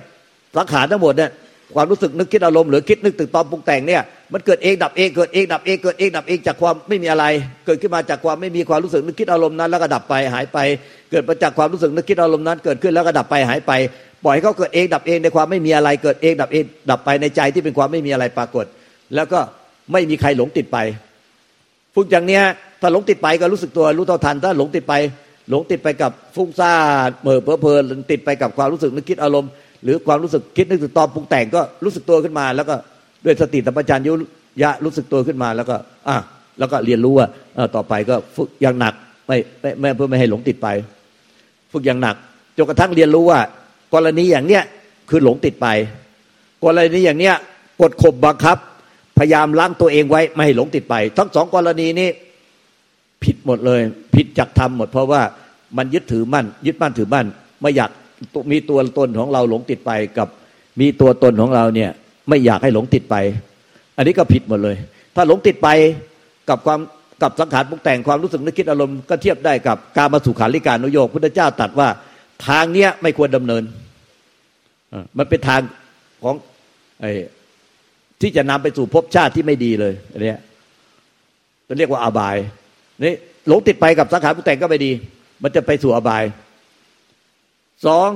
สังขารทั้งหมดเนี่ยความรู้สึกนึกคิดอารมณ์หรือคิดนึกตึกตอมปรุงแต่งเนี่ยมันเกิดเองดับเองเกิดเองดับเองเกิดเองดับเองจากความไม่มีอะไรเกิดขึ้นมาจากความไม่มีความรู้สึกนึกคิดอารมณ์นั้นแล้วก็ดับไปหายไปเกิดมาจากความรู้สึกนึกคิดอารมณ์นั้นเกิดขึ้นแล้วก็ดับไปหายไปปล่อยให้เขาเกิดเองดับเองในความไม่มีอะไรเกิดเองดับเองดับไปในใจที่เป็นความไม่มีอะไรปรากฏแล้วก็ไม่มีใครหลงติดไปฟุ้งอย่างเนี้ยถ้าหลงติดไปก็รู้สึกตัวรู้เท่าทันถ้าหลงติดไปหลงติดไปกับฟุ้งซ่านเห่อเพลินติดไปกับความรู้สึกนึกคิดอารมณ์หรือความรู้สึกคิดนึกถึงตอนปรุงแต่งก็รู้สึกตัวขึ้นมาแล้วก็ด้วยสติสัมปชัญญะรู้สึกตัวขึ้นมาแล้วก็เรียนรู้ว่าต่อไปก็ฝึกอย่างหนักไม่เพื่อไม่ให้หลงติดไปฝึกอย่างหนักจนกระทั่งเรียนรู้ว่ากรณีอย่างเนี้ยคือหลงติดไปกรณีอย่างเนี้ยกดข่มบังคับพยายามล้างตัวเองไว้ไม่ให้หลงติดไปทั้งสองกรณีนี้ผิดหมดเลยผิดจากธรรมหมดเพราะว่า มันยึดมั่นถือมั่นไม่อยากมีตัวตนของเราหลงติดไปกับมีตัวตนของเราเนี่ยไม่อยากให้หลงติดไปอันนี้ก็ผิดหมดเลยถ้าหลงติดไปกับสังขารปรุงแต่งความรู้สึกนึกคิดอารมณ์ก็เทียบได้กับกามสุขาริการุโยคพุทธเจ้าตรัสว่าทางเนี้ยไม่ควรดำเนินมันเป็นทางของที่จะนำไปสู่ภพชาติที่ไม่ดีเลยอันเนี้ยจะเรียกว่าอบายนี่หลงติดไปกับสังขารปรุงแต่งก็ไม่ดีมันจะไปสู่อบายสอง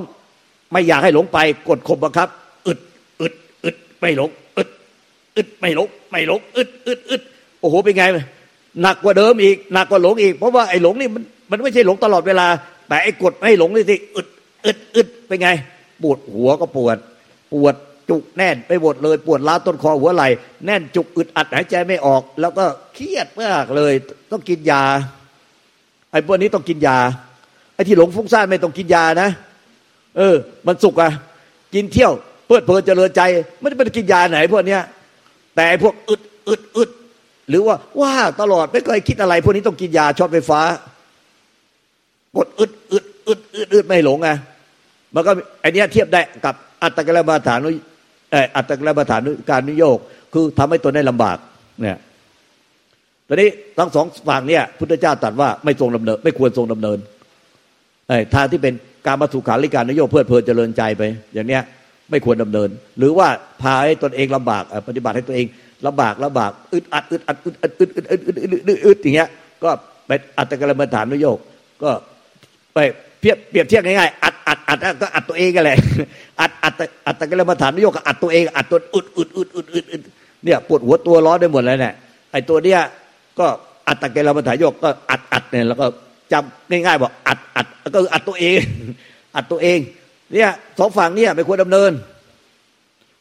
ไม่อยากให้หลงไปกดข่มบังคับอึดไม่หลงอึดไม่หลงอึดโอ้โหเป็นไงหนักกว่าเดิมอีกหนักกว่าหลงอีกเพราะว่าไอ้หลงนี่มันไม่ใช่หลงตลอดเวลาแต่ไอ้กดไม่หลงนี่สิอึดเป็นไงปวดหัวก็ปวดจุกแน่นไปหมดเลยปวดล้าต้นคอหัวไหล่แน่นจุกอึดอัดหายใจไม่ออกแล้วก็เครียดมากเลยต้องกินยาไอ้พวกนี้ต้องกินยาไอ้ที่หลงฟุ้งซ่านไม่ต้องกินยานะมันสุกอ่ะกินเที่ยวเพลิดเพลินเจริญใจไม่ได้ไปกินยาไหนพวกเนี้ยแต่ไอ้พวกอึดหรือว่าตลอดไม่เคยคิดอะไรพวกนี้ต้องกินยาช็อตไฟฟ้ากดอึดไม่หลงอ่ะมันก็ไอ้เนี้ยเทียบได้กับอัตตกลบาฐานุอัตตกลบาฐานุการนุโยคคือทำให้ตนได้ลำบากเนี่ยตอนนี้ทั้งสองฝั่งเนี่ยพุทธเจ้าตรัสว่าไม่ทรงดำเนินไม่ควรทรงดำเนินทางที่เป็นการมาสุขาริการนุโยคเพลิดเพลินเจริญใจไปอย่างเนี้ยไม่ควรดำเนินหรือว่าพาให้ตนเองลำบากปฏิบัติให้ตัวเองลำบากอึดอัดอย่างเงี้ยก็ไปอัตตกลบาฐานุโยคก็ไปเปรียบเทียบง่ายๆอัดก็อัดตัวเองกันแหละอัดตะกละมาฐานนิยมก็อัดตัวเองอัดตัวอึดเนี่ยปวดหัวตัวร้อนได้หมดแล้วเนี่ยไอ้ตัวเนี้ยก็อัดตะกละมาฐานนิยมก็อัดเนี่ยแล้วก็จำง่ายๆบอกอัดก็อัดตัวเองเนี่ยสองฝั่งเนี่ยไม่ควรดำเนิน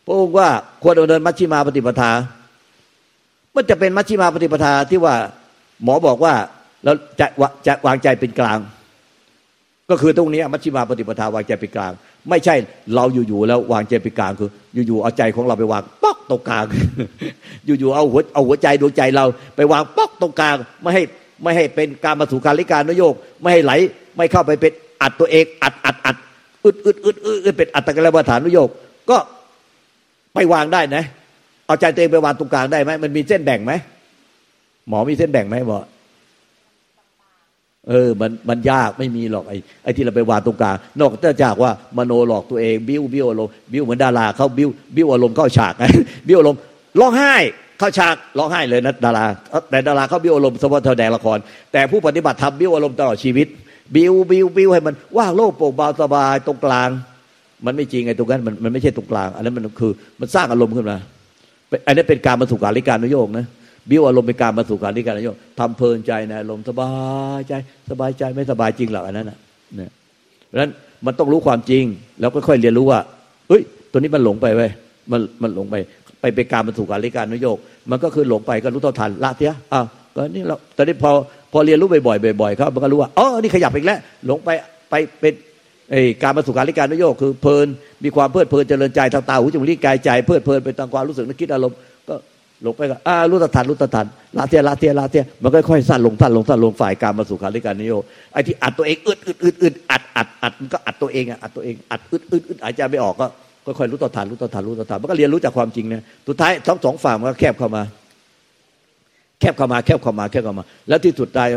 พระองค์ว่าควรดำเนินมัชฌิมาปฏิปทามันจะเป็นมัชฌิมาปฏิปทาที่ว่าหมอบอกว่าแล้วจะวางใจเป็นกลางก็คือตรงนี้มัชฌิมาปฏิปทาวางใจเป็นกลางไม่ใช่เราอยู่ๆแล้ววางใจเป็นกลางคืออยู่ๆเอาใจของเราไปวางป๊อกตรงกลางอยู่ๆเอาหัวใจดวงใจเราไปวางป๊อกตรงกลางไม่ให้เป็นกามสุขาริการุโยคไม่ให้ไหลไม่เข้าไปเป็นอัดตัวเองอัดอึดเป็นอัตตกลบาฐานุโยคก็ไปวางได้นะเอาใจตัวเองไปวางตรงกลางได้ไหมมันมีเส้นแบ่งไหมหมอมีเส้นแบ่งไหมหมอมันยากไม่มีหรอกไอ้ที่เราไปวางตรงกลางนอกจากว่ามโนหลอกตัวเองบิ้วอารมณ์บิ้วเหมือนดาราเขาบิ้วอารมณ์เข้าฉากนะบิ้วอารมณ์ร้องไห้เข้าฉากร้องไห้เลยนะดาราแต่ดาราเขาบิ้วอารมณ์สมมติแสดงละครแต่ผู้ปฏิบัติธรรมบิ้วอารมณ์ตลอดชีวิตบิ้วให้มันว่างโล่งโปร่งเบาสบายตรงกลางมันไม่จริงไอ้ตรงนั้นมันไม่ใช่ตรงกลางอันนั้นมันคือมันสร้างอารมณ์ขึ้นมาอันนี้เป็นการมาสู่การริการนุโยคนะบิ้วอารมณ์เป็นการมาสู่การนิการโยมทำเพลินใจนะลมสบายใจไม่สบายจริงหรอกอันนั้นนะเนี่ยเพราะฉะนั้นมันต้องรู้ความจริงแล้วก็ค่อยเรียนรู้ว่าเฮ้ยตัวนี้มันหลงไปเว้ยมันหลงไปเป็นการมาสู่การนิการโยมมันก็คือหลงไปก็รู้เท่าทันละเสียอ้าวก็นี่เราตอนนี้พอเรียนรู้บ่อยๆเขามันก็รู้ว่าอ๋อนี่ขยับอีกแล้วหลงไปเป็นการมาสู่การนิการโยมคือเพลินมีความเพลิดเพลินเจริญใจทางตาหูจมูกลิ้นกายใจเพลิดเพลินไปตามความรู้สึกนึกคิดอารมณ์ก็ลงไปก็รู้ทันละเทียมันค่อยๆสั้นลงฝ่ายการมาสู่ขาริการนิโยคไอ้ที่อัดตัวเองอึดอัดมันก็อัดตัวเองอัดตัวเองอัดอึดหายใจไม่ออกก็ค่อยๆรู้ทันมันก็เรียนรู้จากความจริงนะสุดท้ายทั้งสองฝ่ายมันก็แคบเข้ามาแล้วที่สุดท้าย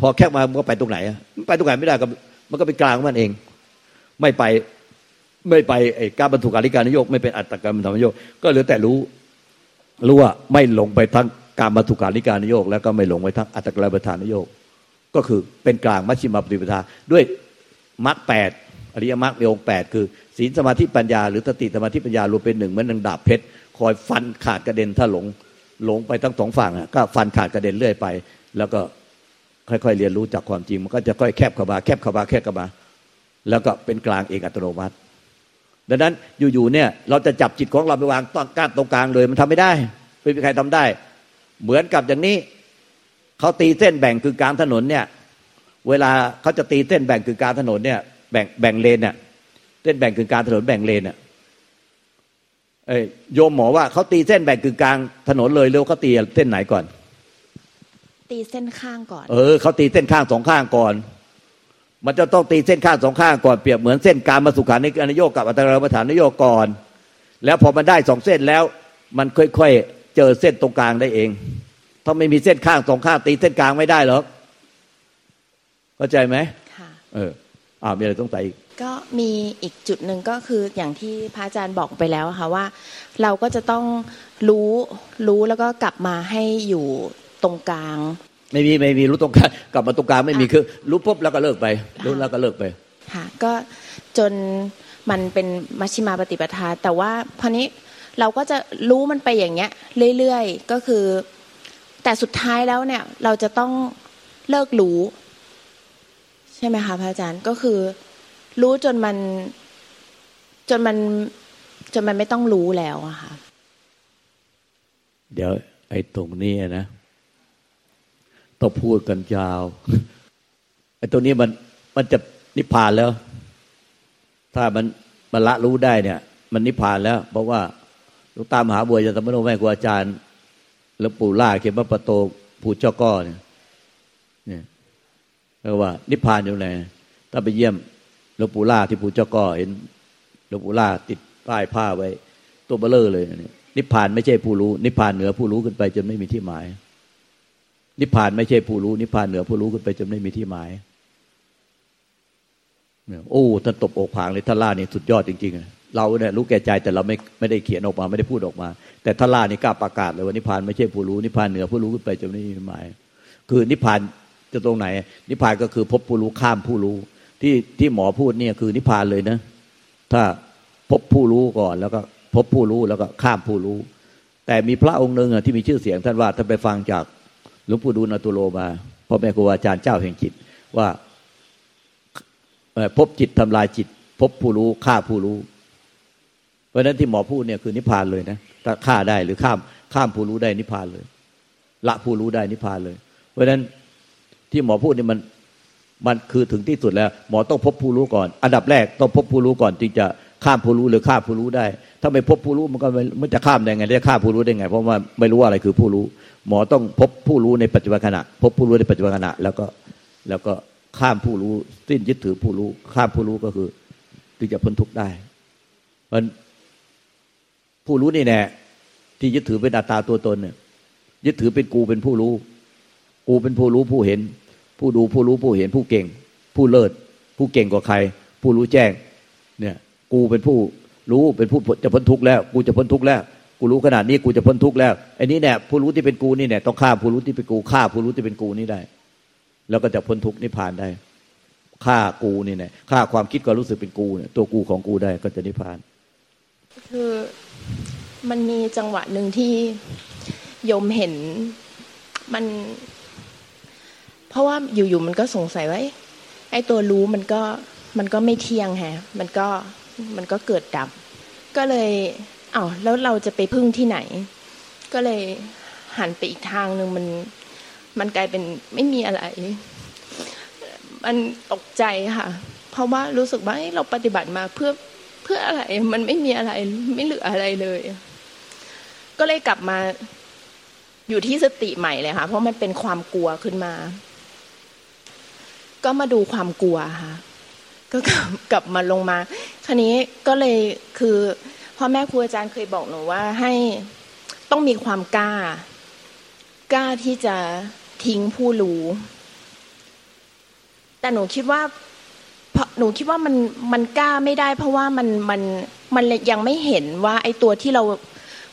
พอแคบมามันก็ไปตรงไหนอ่ะมันไปตรงไหนไม่ได้ก็มันก็เป็นกลางของมันเองไม่ไปไอ้การมาสู่ขาริการนิโยคไม่เป็นอัตตกลบาฐานุโยคก็เหลือแต่รู้ว่าไม่หลงไปทั้งกามสุขาริการุโยคแล้วก็ไม่หลงไปทั้งอัตตกลบาฐานุโยคก็คือเป็นกลางมัชฌิมาปฏิปทาด้วยมรรค8อริยมรรคมีองค์8คือศีลสมาธิปัญญาหรือสติสมาธิปัญญารวมเป็นหนึ่งเหมือนดังดาบเพชรคอยฟันขาดกระเด็นถ้าหลงไปทั้ง2ฝั่งก็ฟันขาดกระเด็นเรื่อยไปแล้วก็ค่อยๆเรียนรู้จากความจริงมันก็จะค่อยแคบเข้ามาแล้วก็เป็นกลางเองอัตโนมัติดังนั้นอยู่ๆเนี่ยเราจะจับจิตของเราไปวางตั้งก้านตรงกลางเลยมันทำไม่ได้ไม่มีใครทำได้เหมือนกับอย่างนี้เขาตีเส้นแบ่งคือกลางถนนเนี่ยเวลาเขาจะตีเส้นแบ่งคือกลางถนนเนี่ยแบ่งเลนเนี่ยเส้นแบ่งคือกลางถนนแบ่งเลนเนี่ยโยมหมอว่าเขาตีเส้นแบ่งคือกลางถนนเลยเร็วเขาตีเส้นไหนก่อนตีเส้นข้างก่อนเขาตีเส้นข้างสองข้างก่อน มันจะต้องตีเส้นข้างสองข้างก่อนเปรียบเหมือนเส้นกามสุขานิการนโยกกับอัตตาราปฐานนโยกก่อนแล้วพอมันได้สองเส้นแล้วมันค่อยๆเจอเส้นตรงกลางได้เองถ้าไม่มีเส้นข้างสองข้างตีเส้นกลางไม่ได้หรอกเข้าใจไหมค่ะมีอะไรต้องใส่อีกก็มีอีกจุดหนึ่งก็คืออย่างที่พระอาจารย์บอกไปแล้วค่ะว่าเราก็จะต้องรู้แล้วก็กลับมาให้อยู่ตรงกลางไม่มีรู้ตรงกลางกลับมาตรงกลางไม่มีคือรู้ปุ๊บแล้วก็เลิกไปรู้แล้วก็เลิกไปค่ะก็จนมันเป็นมัชฌิมาปฏิปทาแต่ว่าพอนี้เราก็จะรู้มันไปอย่างเงี้ยเรื่อยๆก็คือแต่สุดท้ายแล้วเนี่ยเราจะต้องเลิกรู้ใช่ไหมคะพระอาจารย์ก็คือรู้จนมันไม่ต้องรู้แล้วอะค่ะเดี๋ยวไอ้ตรงนี้นะต้องพูดกันยาวไอ้ตรงนี้มันจะนิพพานแล้วถ้ามันละรู้ได้เนี่ยมันนิพพานแล้วเพราะว่าหลวงตามหาบัวยันตมโนแม่ครูอาจารย์หลวงปู่ล่าเขมปโตผู้เจ้าก้อเนี่ยเรียกว่านิพพานอยู่ไหนถ้าไปเยี่ยมหลวงปู่ล่าที่ผู้เจ้าก้อเห็นหลวงปู่ล่าติดป้ายผ้าไว้ตัวเบลอเลยเนี่ยนิพพานไม่ใช่ผู้รู้นิพพานเหนือผู้รู้ขึ้นไปจนไม่มีที่หมายนิพพานไม่ใช่ผู้รู้นิพพานเหนือผู้รู้ขึ้นไปจนไม่มีที่หมายโอ้ท่านตบอกผางเลยท่านล่านี่สุดยอดจริงๆเราเนี่ยรู้แก่ใจแต่เราไม่ได้เขียนออกมาไม่ได้พูดออกมาแต่ท่านล่านี่กล้าประกาศเลยว่านิพพานไม่ใช่ผู้รู้นิพพานเหนือผู้รู้ขึ้นไปจนไม่มีหมายคือนิพพานจะตรงไหนนิพพานก็คือพบผู้รู้ข้ามผู้รู้ที่หมอพูดเนี่ยคือนิพพานเลยนะถ้าพบผู้รู้ก่อนแล้วก็พบผู้รู้แล้วก็ข้ามผู้รู้แต่มีพระองค์หนึ่งที่มีชื่อเสียงท่านว่าท่านไปฟังจากหลวงปู่ดูลย์อตุโลมาพ่อแม่ครูอาจารย์เจ้าแห่งจิตว่าพบจิตทำลายจิตพบผู้รู้ฆ่าผู้รู้เพราะนั้นที่หมอพูดเนี่ยคือนิพพานเลยนะถ้าฆ่าได้หรือข้ามผู้รู้ได้นิพพานเลยละผู้รู้ได้นิพพานเลยเพราะนั้นที่หมอพูดเนี่ยมันคือถึงที่สุดแล้วหมอต้องพบผู้รู้ก่อนอันดับแรกต้องพบผู้รู้ก่อนจึงจะข้ามผู้รู้หรือฆ่าผู้รู้ได้ถ้าไม่พบผู้รู้มันก็ไม่จะข้ามได้ไงจะฆ่าผู้รู้ได้ไงเพราะว่าไม่รู้ว่าอะไรคือผู้รู้หมอต้องพบผู้รู้ในปัจจุบันขณะพบผู้รู้ในปัจจุบันขณะแล้วก็ข้ามผู้รู้สิ้นยึดถือผู้รู้ข้ามผู้รู้ก็คือถึงจะพ้นทุกข์ได้มันผู้รู้นี่แน่ที่ยึดถือเป็นอัตตาตัวตนเนี่ยยึดถือเป็นกูเป็นผู้รู้กูเป็นผู้รู้ผู้เห็นผู้ดูผู้รู้ผู้เห็นผู้เก่งผู้เลิศผู้เก่งกว่าใครผู้รู้แจ้งเนี่ยกูเป็นผู้รู้เป็นผู้จะพ้นทุกข์แล้วกูจะพ้นทุกข์แล้วกูรู้ขนาดนี้กูจะพ้นทุกข์แล้วไอ้นี่แน่ผู้รู้ที่เป็นกูนี่แน่ต้องฆ่าผู้รู้ที่เป็นกูฆ่าผู้รู้ที่เป็นกูนี่ได้แล้วก็จะพ้นทุกข์นิพพานได้ฆ่ากูนี่แน่ฆ่าความคิดความรู้สึกเป็นกูเนี่ยตัวกูของกูได้ก็จะนิพพานคือมันมีจังหวะนึงที่โยมเห็นมันเพราะว่าอยู่ๆมันก็สงสัยว่าไอ้ตัวรู้มันก็ไม่เที่ยงฮะมันก็เกิดดับก็เลยแล้วเราจะไปพึ่งที่ไหนก็เลยหันไปอีกทางนึงมันกลายเป็นไม่มีอะไรมันตกใจค่ะเพราะว่ารู้สึกว่าเราปฏิบัติมาเพื่ออะไรมันไม่มีอะไรไม่เหลืออะไรเลยก็เลยกลับมาอยู่ที่สติใหม่เลยค่ะเพราะมันเป็นความกลัวขึ้นมาก็มาดูความกลัวค่ะก็กลับมาลงมาคราวนี้ก็เลยคือพ่อแม่ครูอาจารย์เคยบอกหนูว่าให้ต้องมีความกล้าที่จะทิ้งผู้รู้แต่หนูคิดว่ามันกล้าไม่ได้เพราะว่ามันยังไม่เห็นว่าไอ้ตัวที่เรา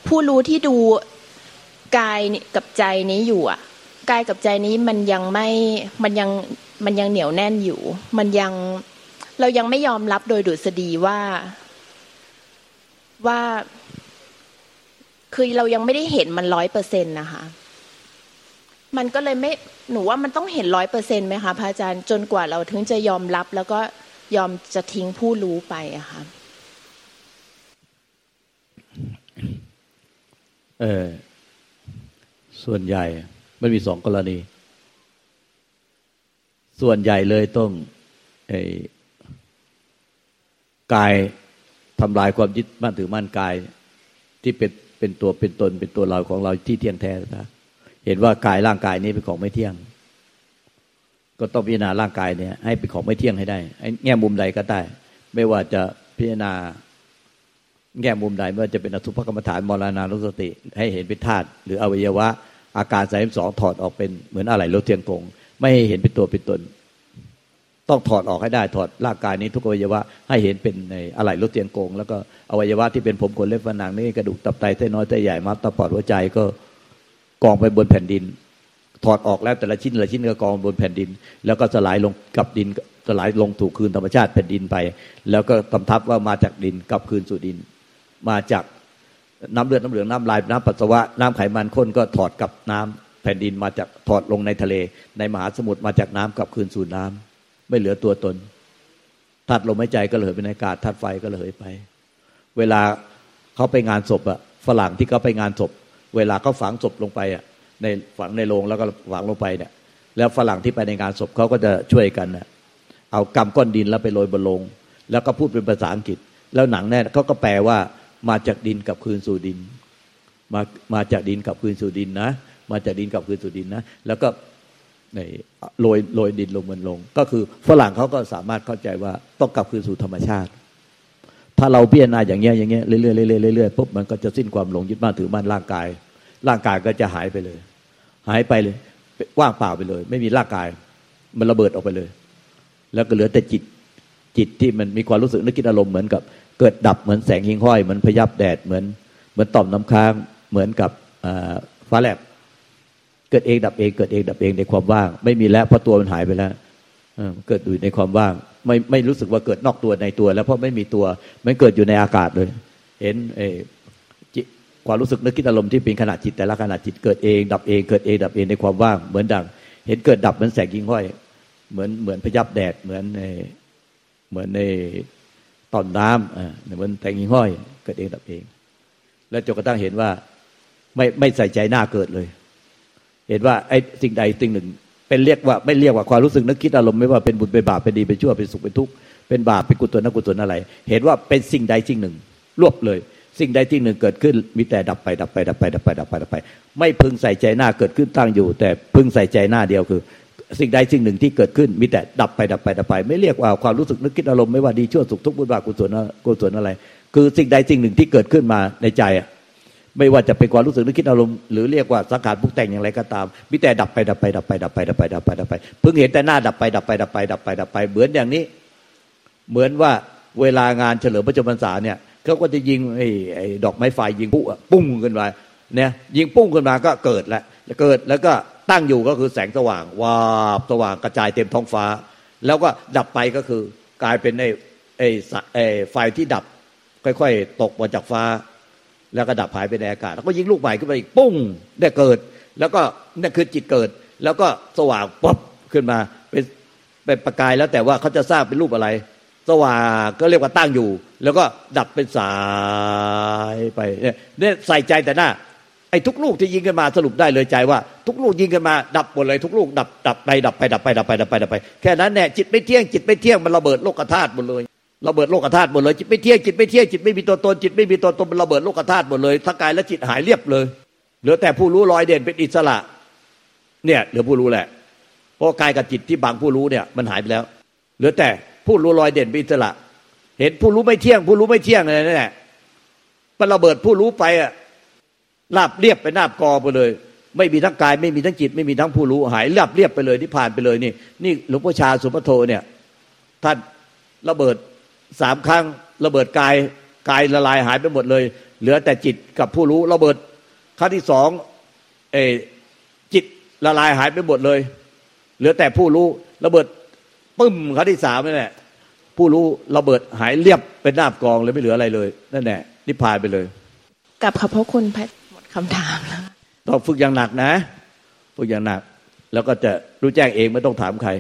ผู้รู้ที่ดูกายกับใจนี้อยู่อ่ะกายกับใจนี้มันยังเหนียวแน่นอยู่เรายังไม่ยอมรับโดยดุษฎีว่าคือเรายังไม่ได้เห็นมัน 100% นะคะมันก็เลยไม่หนูว่ามันต้องเห็น 100% มั้ยคะพระอาจารย์จนกว่าเราถึงจะยอมรับแล้วก็ยอมจะทิ้งผู้รู้ไปอ่ะค่ะส่วนใหญ่มันมี2กรณีส่วนใหญ่เลยต้องกายทำลายความยึดมั่นถือมั่นกายที่เป็นตัวเป็นตนเป็นตัวเราของเราที่เที่ยงแท้นะเห็นว่ากายร่างกายนี้เป็นของไม่เที่ยง ก็ต้องพิจารณาร่างกายเนี่ยให้เป็นของไม่เที่ยงให้ได้แง่มุมใดก็ได้ไม่ว่าจะพิจารณาแง่มุมใดไม่ว่าจะเป็นอสุภกรรมฐานมรณานุสติให้เห็นเป็นธาตุหรืออวัยวะอาการ32ถอดออกเป็นเหมือนอะไหล่รถเทียนกงไม่เห็นเป็นตัวเป็นตนต้องถอดออกให้ได้ถอดร่างกายนี้ทุกอวัยวะให้เห็นเป็นในอะไหล่รถเตียงโกงแล้วก็อวัยวะที่เป็นผมขนเล็บฟันหนังนี่กระดูกตับไตเส้นน้อยเส้นใหญ่ม้ามตาปอดหัวใจก็กองไปบนแผ่นดินถอดออกแล้วแต่ละชิ้นละชิ้นก็กองบนแผ่นดินแล้วก็สลายลงกับดินสลายลงถูกคืนธรรมชาติแผ่นดินไปแล้วก็กำทับว่ามาจากดินกลับคืนสู่ดินมาจากน้ำเลือดน้ำเหลืองน้ำลายน้ำปัสสาวะน้ำไขมันข้นก็ถอดกับน้ำแผ่นดินมาจากถอดลงในทะเลในมหาสมุทรมาจากน้ำกลับคืนสู่น้ำไม่เหลือตัวตนธาตุลมหายใจก็เหลือเป็นอากาศธาตุไฟก็เหลือไปเวลาเขาไปงานศพอะฝรั่งที่เขาไปงานศพเวลาเขาฝังศพลงไปอะในฝังในโรงแล้วก็ฝังลงไปเนี่ยแล้วฝรั่งที่ไปในงานศพเขาก็จะช่วยกันนะเอากำก้อนดินแล้วไปโรยบนโลงแล้วก็พูดเป็นภาษาอังกฤษแล้วหนังเนี่ยเขาก็แปลว่ามาจากดินกลับคืนสู่ดินมาจากดินกลับคืนสู่ดินนะมาจากดินกลับคืนสู่ดินนะแล้วก็ในโรยดินลงบนลงก็คือฝรั่งเขาก็สามารถเข้าใจว่าต้องกลับคืนสู่ธรรมชาติถ้าเราพิจารณาอย่างเงี้ยเรื่อยๆเรื่อยๆปุ๊บมันก็จะสิ้นความหลงยึดมั่นถือมั่นร่างกายก็จะหายไปเลยว่างเปล่าไปเลยไม่มีร่างกายมันระเบิดออกไปเลยแล้วก็เหลือแต่จิตที่มันมีความรู้สึกนึกคิดอารมณ์เหมือนกับเกิดดับเหมือนแสงหิ่งห้อยเหมือนพยับแดดเหมือนต่อมน้ำค้างเหมือนกับฟ้าแลบเกิดเองดับเองเกิดเองดับเองในความว่างไม่มีแล้วเพราะตัวมันหายไปแล้วเกิดอยู่ในความว่างไม่รู้สึกว่าเกิดนอกตัวในตัวแล้วเพราะไม่มีตัวมันเกิดอยู่ในอากาศเลยเห็นความรู้สึกนึกคิดอารมณ์ที่เป็นขณะจิตแต่ละขณะจิตเกิดเองดับเองเกิดเองดับเองในความว่างเหมือนดังเห็นเกิดดับเหมือนแสงหิ่งห้อยเหมือนพยับแดดเหมือนในตอนน้ำเหมือนแสงหิ่งห้อยเกิดเองดับเองแล้วจนกระทั่งเห็นว่าไม่ใส่ใจหน้าเกิดเลยเห็นว่าไอ้สิ่งใดสิ่งหนึ่งเป็นเรียกว่าไม่เรียกว่าความรู้สึกนึกคิดอารมณ์ไม่ว่าเป็นบุญเป็นบาปเป็นดีเป็นชั่วเป็นสุขเป็นทุกข์เป็นบาปเป็นกุศลอกุศลอะไรเห็นว่าเป็นสิ่งใดสิ่งหนึ่งรวบเลยสิ่งใดสิ่งหนึ่งเกิดขึ้นมีแต่ดับไปดับไปดับไปดับไปดับไปดับไปไม่พึงใส่ใจหน้าเกิดขึ้นตั้งอยู่แต่พึงใส่ใจหน้าเดียวคือสิ่งใดสิ่งหนึ่งที่เกิดขึ้นมีแต่ดับไปดับไปดับไปไม่เรียกว่าความรู้สึกนึกคิดอารมณ์ไม่ว่าดีชั่วสุขทุกข์บุญบาปกุศลอะไรคือสิ่งใดสิ่งหนึ่งที่เกิดขึ้นมาในใจไม่ว่าจะเป็นความรู้สึกนึกคิดอารมณ์หรือเรียกว่าสังขารปรุงแต่งอย่างไรก็ตามมีแต่ดับไปดับไปดับไปดับไปดับไปดับไปดับไปเพิ่งเห็นแต่หน้าดับไปดับไปดับไปดับไปดับไปเหมือนอย่างนี้เหมือนว่าเวลางานเฉลิมพระชนมพรรษาเนี่ยเขาก็จะยิงไอ้ดอกไม้ไฟยิงปุ้งขึ้นมาเนี่ยยิงปุ้งขึ้นมาก็เกิดแล้วเกิดแล้วก็ตั้งอยู่ก็คือแสงสว่างวาบสว่างกระจายเต็มท้องฟ้าแล้วก็ดับไปก็คือกลายเป็นไอ้ไฟที่ดับค่อยๆตกมาจากฟ้าแล้วก็ดับหายไปในอากาศแล้วก็ยิงลูกใหม่ขึ้นไปอีกปุ้งได้เกิดแล้วก็นั่นคือจิตเกิดแล้วก็สว่างป๊อปขึ้นมาเป็นประกายแล้วแต่ว่าเขาจะสร้างเป็นรูปอะไรสว่างก็เรียกว่าตั้งอยู่แล้วก็ดับเป็นสายไปเนี่ยใส่ใจแต่หน้าไอ้ทุกลูกที่ยิงกันมาสรุปได้เลยใจว่าทุกลูกยิงกันมาดับหมดเลยทุกลูกดับไปดับไปดับไปดับไปดับไปดับไปแค่นั้นแน่จิตไม่เที่ยงมันระเบิดโลกธาตุหมดเลยระเบิดโลกธาตุหมดเลยจิตไม่เที่ยงจิตไม่มีตัวตนจิตไม่มีตัวตนมันระเบิดโลกธาตุหมดเลยทั้งกายและจิตหายเรียบเลยเหลือแต่ผู้รู้ลอยเด่นเป็นอิสระเนี่ยเหลือผู้รู้แหละเพราะกายกับจิตที่บางผู้รู้เนี่ยมันหายไปแล้วเหลือแต่ผู้รู้ลอยเด่นเป็นอิสระเห็นผู้รู้ไม่เที่ยงผู้รู้ไม่เที่ยงอะไรนั่นแหละมันระเบิดผู้รู้ไปอะราบเรียบไปนาบกอไปเลยไม่มีทั้งกายไม่มีทั้งจิตไม่มีทั้งผู้รู้หายราบเรียบไปเลยที่ผ่านไปเลยนี่หลวงพ่อชาสุปโทเนี่ยท่านระเบิด3ครั้งระเบิดกายละลายหายไปหมดเลยเหลือแต่จิตกับผู้รู้ระเบิดครั้งที่2จิตละลายหายไปหมดเลยเหลือแต่ผู้รู้ระเบิดปึ้มครั้งที่3นั่นแหละผู้รู้ระเบิดหายเรียบเป็นหน้ากองเลยไม่เหลืออะไรเลยนั่นแหละนิพพานไปเลยกลับขอบพระคุณพระหมดคำถามแล้วต้องฝึกอย่างหนักนะฝึกอย่างหนักแล้วก็จะรู้แจ้งเองไม่ต้องถามใคร